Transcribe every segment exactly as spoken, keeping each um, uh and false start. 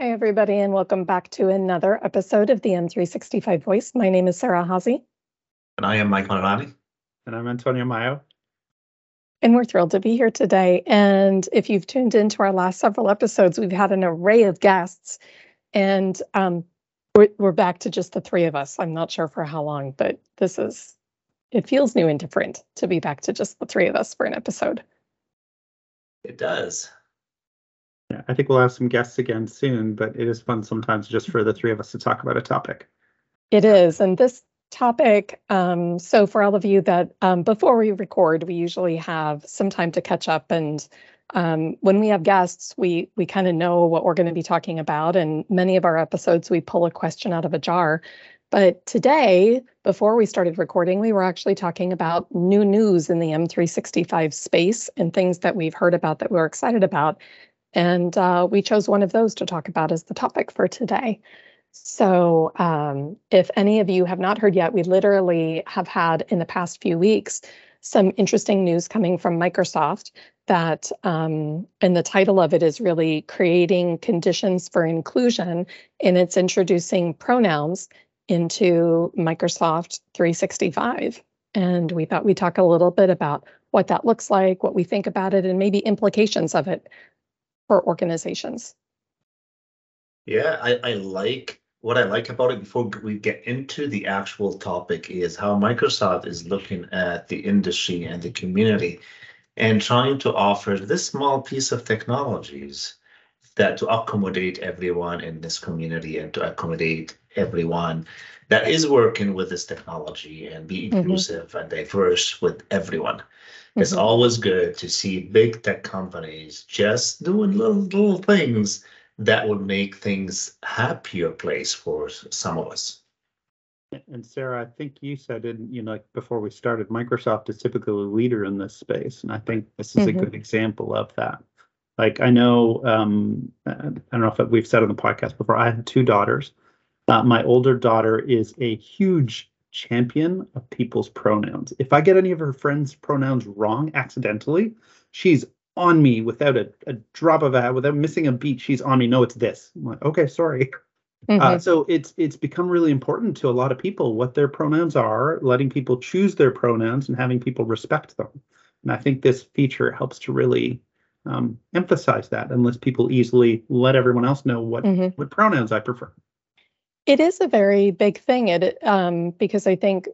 Hey, everybody, and welcome back to another episode of the M three sixty-five Voice. My name is Sarah Hazi. And I am Mike Mononami. And I'm Antonio Maio. And we're thrilled to be here today. And if you've tuned into our last several episodes, we've had an array of guests. And um, we're, we're back to just the three of us. I'm not sure for how long, but this is, it feels new and different to be back to just the three of us for an episode. It does. Yeah, I think we'll have some guests again soon, but it is fun sometimes just for the three of us to talk about a topic. It is. And this topic, um, so for all of you that um, before we record, we usually have some time to catch up. And um, when we have guests, we we kind of know what we're going to be talking about. And many of our episodes, we pull a question out of a jar. But today, before we started recording, we were actually talking about new news in the M three sixty-five space and things that we've heard about that we're excited about. And uh, we chose one of those to talk about as the topic for today. So um, if any of you have not heard yet, we literally have had in the past few weeks some interesting news coming from Microsoft that, um, and the title of it is really Creating Conditions for Inclusion, and it's introducing pronouns into Microsoft three sixty-five. And we thought we'd talk a little bit about what that looks like, what we think about it, and maybe implications of it for organizations. Yeah, I, I like, what I like about it before we get into the actual topic is how Microsoft is looking at the industry and the community and trying to offer this small piece of technologies that to accommodate everyone in this community and to accommodate everyone that is working with this technology and be inclusive mm-hmm. and diverse with everyone. Mm-hmm. It's always good to see big tech companies just doing little, little things that would make things happier place for some of us. And Sarah, I think you said, in, you know, like before we started, Microsoft is typically a leader in this space. And I think this is mm-hmm. a good example of that. Like I know, um, I don't know if we've said on the podcast before, I have two daughters. Uh, my older daughter is a huge champion of people's pronouns. If I get any of her friends' pronouns wrong accidentally, she's on me without a, a drop of a hat, without missing a beat. She's on me. No, it's this. I'm like, okay, sorry. Mm-hmm. Uh, so it's it's become really important to a lot of people what their pronouns are, letting people choose their pronouns and having people respect them. And I think this feature helps to really um, emphasize that and lets people easily let everyone else know what, mm-hmm. what pronouns I prefer. It is a very big thing it, um, because I think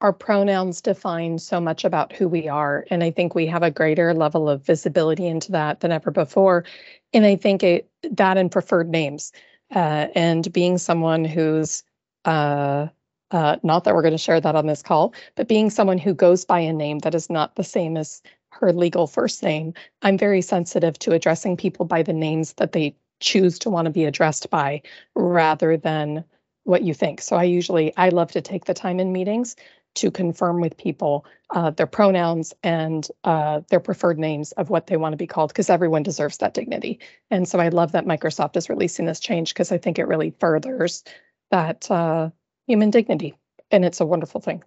our pronouns define so much about who we are. And I think we have a greater level of visibility into that than ever before. And I think it, that and preferred names uh, and being someone who's, uh, uh, not that we're going to share that on this call, but being someone who goes by a name that is not the same as her legal first name, I'm very sensitive to addressing people by the names that they choose to want to be addressed by rather than what you think. So I usually, I love to take the time in meetings to confirm with people uh, their pronouns and uh, their preferred names of what they want to be called, because everyone deserves that dignity. And so I love that Microsoft is releasing this change because I think it really furthers that uh, human dignity. And it's a wonderful thing.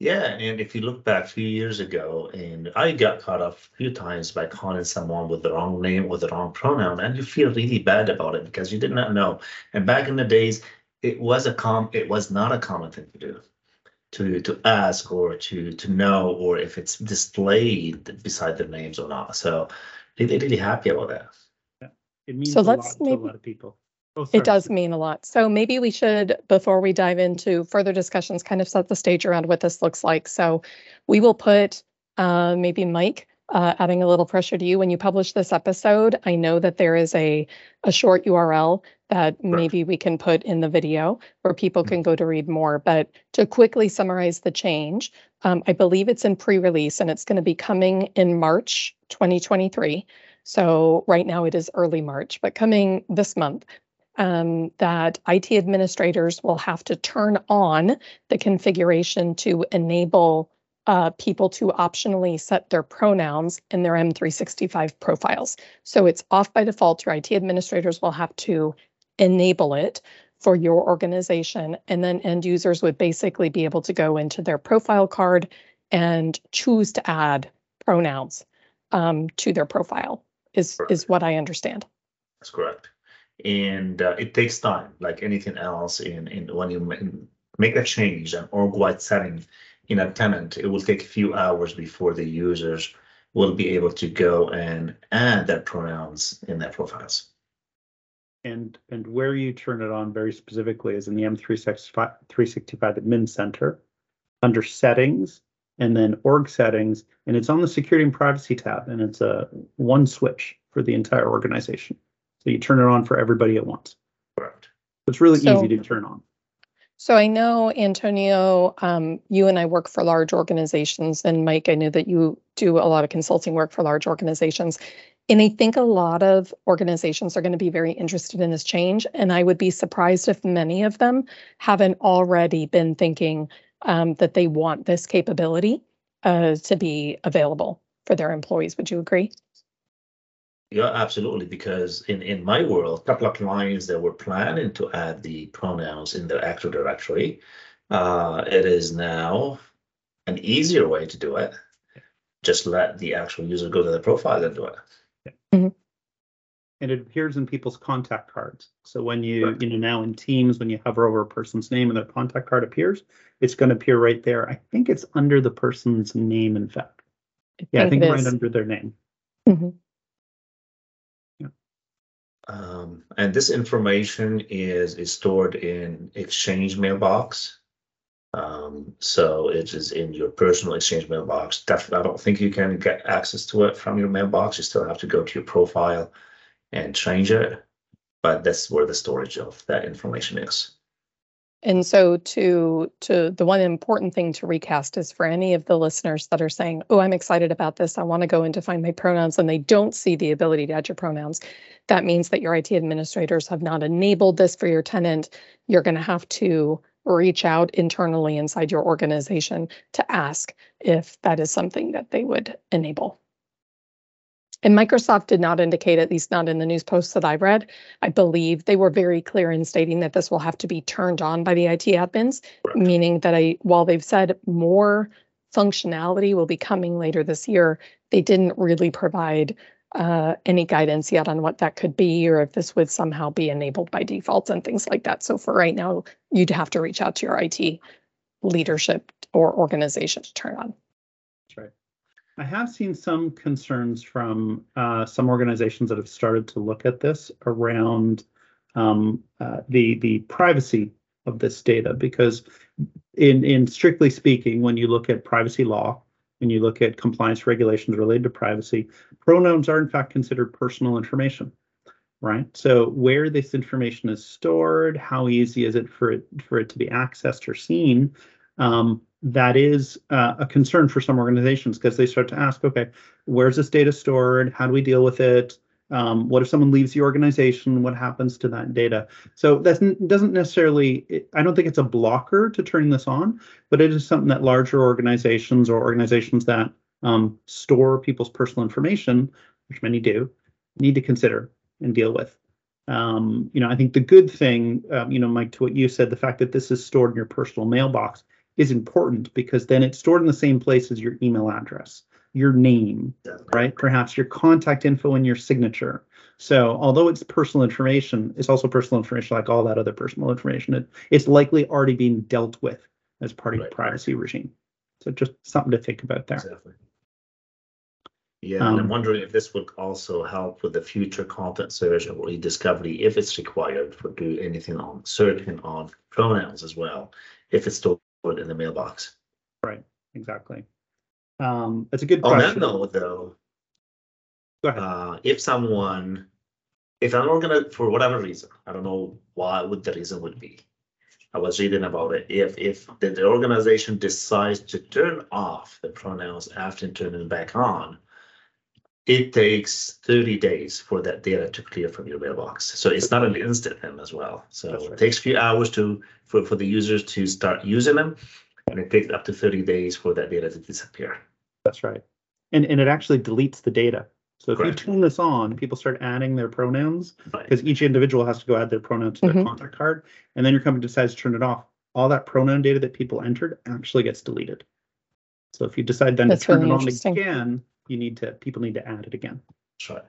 Yeah, and if you look back a few years ago, and I got caught up a few times by calling someone with the wrong name or the wrong pronoun, and you feel really bad about it because you did not know. And back in the days, it was a com it was not a common thing to do, to to ask or to to know or if it's displayed beside their names or not. So they're really happy about that. Yeah, it means so a lot to a lot of people. Oh, it does mean a lot. So maybe we should, before we dive into further discussions, kind of set the stage around what this looks like. So we will put uh, maybe Mike uh, adding a little pressure to you when you publish this episode. I know that there is a, a short U R L that right. maybe we can put in the video where people mm-hmm. can go to read more. But to quickly summarize the change, um, I believe it's in pre-release and it's going to be coming in March twenty twenty-three. So right now it is early March, but coming this month. Um, that I T administrators will have to turn on the configuration to enable uh, people to optionally set their pronouns in their M three sixty-five profiles. So it's off by default. Your I T administrators will have to enable it for your organization, and then end users would basically be able to go into their profile card and choose to add pronouns um, to their profile, is, is what I understand. That's correct. And uh, it takes time, like anything else. In, in when you make a change, an org-wide setting in a tenant, it will take a few hours before the users will be able to go and add their pronouns in their profiles. And and where you turn it on very specifically is in the M three sixty-five Admin Center, under Settings, and then Org Settings, and it's on the Security and Privacy tab, and it's a one switch for the entire organization. So you turn it on for everybody at once. Correct. It's really so, easy to turn on. So I know, Antonio, um, you and I work for large organizations, and Mike, I know that you do a lot of consulting work for large organizations. And I think a lot of organizations are going to be very interested in this change, and I would be surprised if many of them haven't already been thinking um, that they want this capability uh, to be available for their employees. Would you agree? Yeah, absolutely. Because in, in my world, a couple of clients that were planning to add the pronouns in their Active Directory, uh, it is now an easier way to do it. Just let the actual user go to the profile and do it. Mm-hmm. And it appears in people's contact cards. So when you, right. you know, now in Teams, when you hover over a person's name and their contact card appears, it's going to appear right there. I think it's under the person's name, in fact. I yeah, I think right under their name. Mm-hmm. Yeah. Um, and this information is, is stored in Exchange mailbox. Um, so it is in your personal Exchange mailbox. Definitely, I don't think you can get access to it from your mailbox. You still have to go to your profile and change it, but that's where the storage of that information is. And so to, to the one important thing to recast is for any of the listeners that are saying, oh, I'm excited about this, I want to go in to find my pronouns, and they don't see the ability to add your pronouns. That means that your I T administrators have not enabled this for your tenant. You're going to have to reach out internally inside your organization to ask if that is something that they would enable. And Microsoft did not indicate, at least not in the news posts that I read, I believe they were very clear in stating that this will have to be turned on by the I T admins, right. meaning that I, while they've said more functionality will be coming later this year, they didn't really provide uh, any guidance yet on what that could be, or if this would somehow be enabled by default and things like that. So for right now, you'd have to reach out to your I T leadership or organization to turn on. That's right. I have seen some concerns from uh, some organizations that have started to look at this around um, uh, the the privacy of this data, because in, in strictly speaking, when you look at privacy law, when you look at compliance regulations related to privacy, pronouns are in fact considered personal information, right? So where this information is stored, how easy is it for it, for it to be accessed or seen, um, that is uh, a concern for some organizations, because they start to ask, okay, where's this data stored? How do we deal with it? Um, what if someone leaves the organization? What happens to that data? So that doesn't necessarily, I don't think it's a blocker to turning this on, but it is something that larger organizations or organizations that um, store people's personal information, which many do, need to consider and deal with. Um, you know, I think the good thing, um, you know, Mike, to what you said, the fact that this is stored in your personal mailbox is important, because then it's stored in the same place as your email address, your name, right? Perhaps your contact info and your signature. So although it's personal information, it's also personal information like all that other personal information. It, it's likely already being dealt with as part of right. your privacy regime. So just something to think about there. Exactly. Yeah, um, and I'm wondering if this would also help with the future content search or rediscovery, if it's required, for do anything on searching on pronouns as well, if it's still in the mailbox. Right, exactly. Um, that's a good question. On that note, though, go ahead. Uh, if someone, if an organization, for whatever reason, I don't know why, what the reason would be, I was reading about it. If if the, the organization decides to turn off the pronouns after turning back on, it takes thirty days for that data to clear from your mailbox. So it's not an instant thing as well. So right. it takes a few hours to for, for the users to start using them. And it takes up to thirty days for that data to disappear. That's right. And and it actually deletes the data. So if Correct. you turn this on, people start adding their pronouns, because right. each individual has to go add their pronoun to their mm-hmm. contact card. And then your company decides to turn it off. All that pronoun data that people entered actually gets deleted. So if you decide then That's to turn really it on again, you need to people need to add it again. That's right.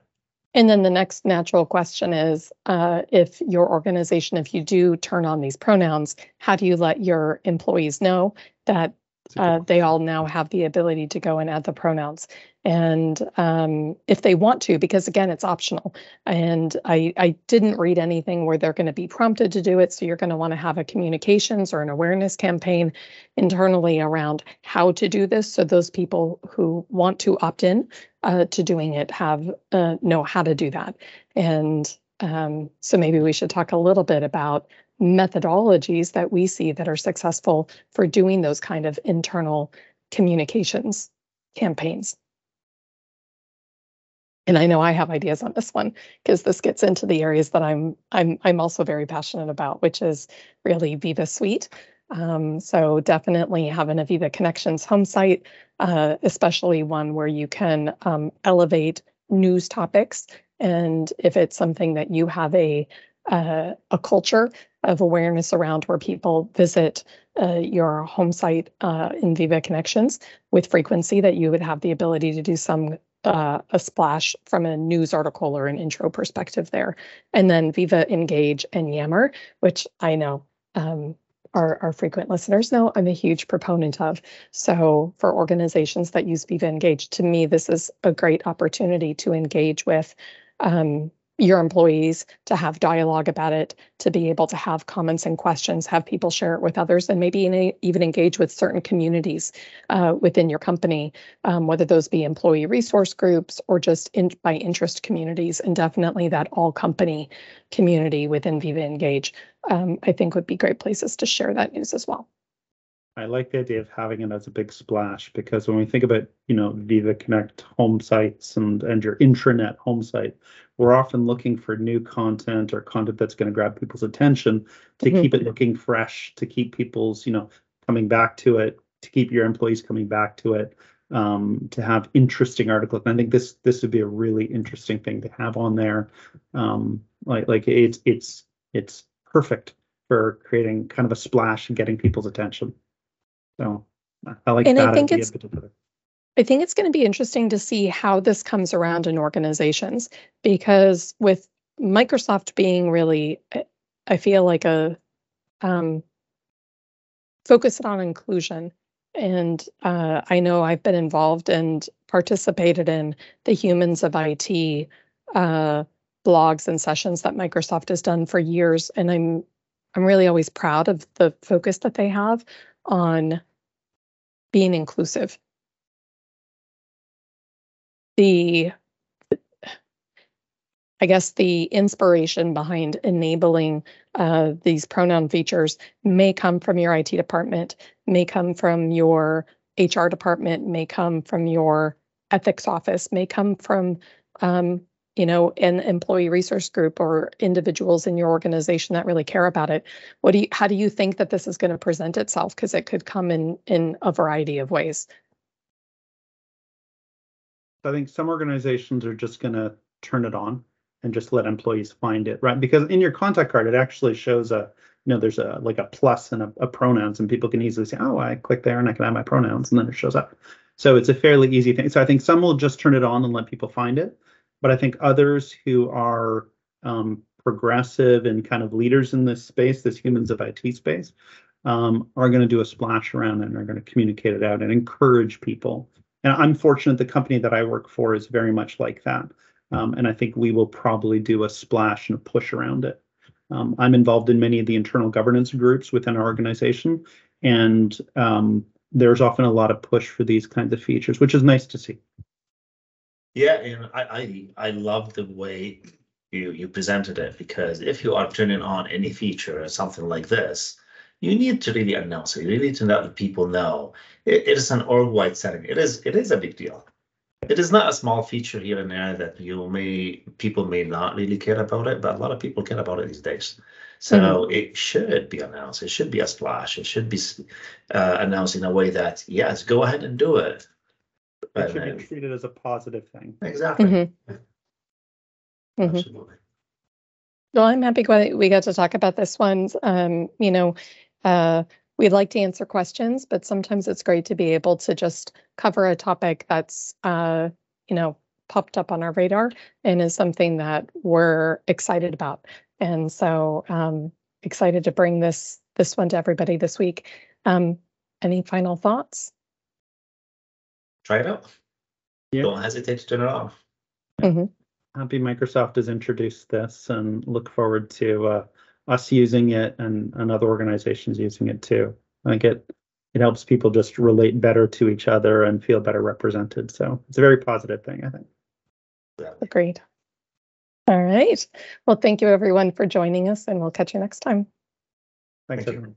And then the next natural question is, uh, if your organization, if you do turn on these pronouns, how do you let your employees know that uh, they all now have the ability to go and add the pronouns? And um, if they want to, because again, it's optional. And I, I didn't read anything where they're going to be prompted to do it. So you're going to want to have a communications or an awareness campaign internally around how to do this, so those people who want to opt in Uh, to doing it have uh, know how to do that. And um, so maybe we should talk a little bit about methodologies that we see that are successful for doing those kind of internal communications campaigns. And I know I have ideas on this one, because this gets into the areas that I'm I'm I'm also very passionate about, which is really Viva Suite. Um, so definitely having a Viva Connections home site, uh, especially one where you can um, elevate news topics. And if it's something that you have a uh, a culture of awareness around, where people visit uh, your home site uh, in Viva Connections with frequency, that you would have the ability to do some Uh, a splash from a news article or an intro perspective there. And then Viva Engage and Yammer, which I know um, our, our frequent listeners know I'm a huge proponent of. So for organizations that use Viva Engage, to me, this is a great opportunity to engage with um, your employees, to have dialogue about it, to be able to have comments and questions, have people share it with others, and maybe a, even engage with certain communities uh, within your company, um, whether those be employee resource groups or just in, by interest communities. And definitely that all company community within Viva Engage, um, I think would be great places to share that news as well. I like the idea of having it as a big splash, because when we think about, you know, Viva Connect home sites and, and your intranet home site, we're often looking for new content or content that's going to grab people's attention to mm-hmm. keep it looking fresh, to keep people's, you know, coming back to it, to keep your employees coming back to it, um, to have interesting articles. And I think this this would be a really interesting thing to have on there. Um, like like it's it's it's perfect for creating kind of a splash and getting people's attention. So I like and that I think idea it's, in particular. I think it's going to be interesting to see how this comes around in organizations, because with Microsoft being really, I feel like a um, focused on inclusion. And uh, I know I've been involved and participated in the Humans of I T uh, blogs and sessions that Microsoft has done for years. And I'm I'm really always proud of the focus that they have on being inclusive. The, I guess the inspiration behind enabling uh, these pronoun features may come from your I T department, may come from your H R department, may come from your ethics office, may come from, um, you know, an employee resource group or individuals in your organization that really care about it. What do you, how do you think that this is going to present itself? Because it could come in, in a variety of ways. I think some organizations are just going to turn it on and just let employees find it, right? Because in your contact card, it actually shows a, you know, there's a like a plus and a, a pronouns, and people can easily say, oh, I click there and I can add my pronouns, and then it shows up. So it's a fairly easy thing. So I think some will just turn it on and let people find it. But I think others who are um, progressive and kind of leaders in this space, this Humans of I T space, um, are going to do a splash around and are going to communicate it out and encourage people. And I'm fortunate the company that I work for is very much like that. Um, and I think we will probably do a splash and a push around it. Um, I'm involved in many of the internal governance groups within our organization, and um, there's often a lot of push for these kinds of features, which is nice to see. Yeah, and I, I I love the way you you presented it, because if you are turning on any feature or something like this, you need to really announce it. You really need to let people know it, it is an org-wide setting. It is it is a big deal. It is not a small feature here and there that you may people may not really care about it, but a lot of people care about it these days. So mm-hmm. it should be announced. It should be a splash. It should be uh, announced in a way that yes, go ahead and do it. It should be treated as a positive thing. Exactly. Mm-hmm. Mm-hmm. Absolutely. Well, I'm happy we got to talk about this one. Um, you know, uh, we'd like to answer questions, but sometimes it's great to be able to just cover a topic that's, uh, you know, popped up on our radar and is something that we're excited about. And so um, excited to bring this this one to everybody this week. Um, any final thoughts? Try it out. Yeah. Don't hesitate to turn it off. Mm-hmm. Happy Microsoft has introduced this, and look forward to uh, us using it and, and other organizations using it too. I think it it helps people just relate better to each other and feel better represented. So it's a very positive thing, I think. Agreed. All right. Well, thank you everyone for joining us, and we'll catch you next time. Thanks, everyone.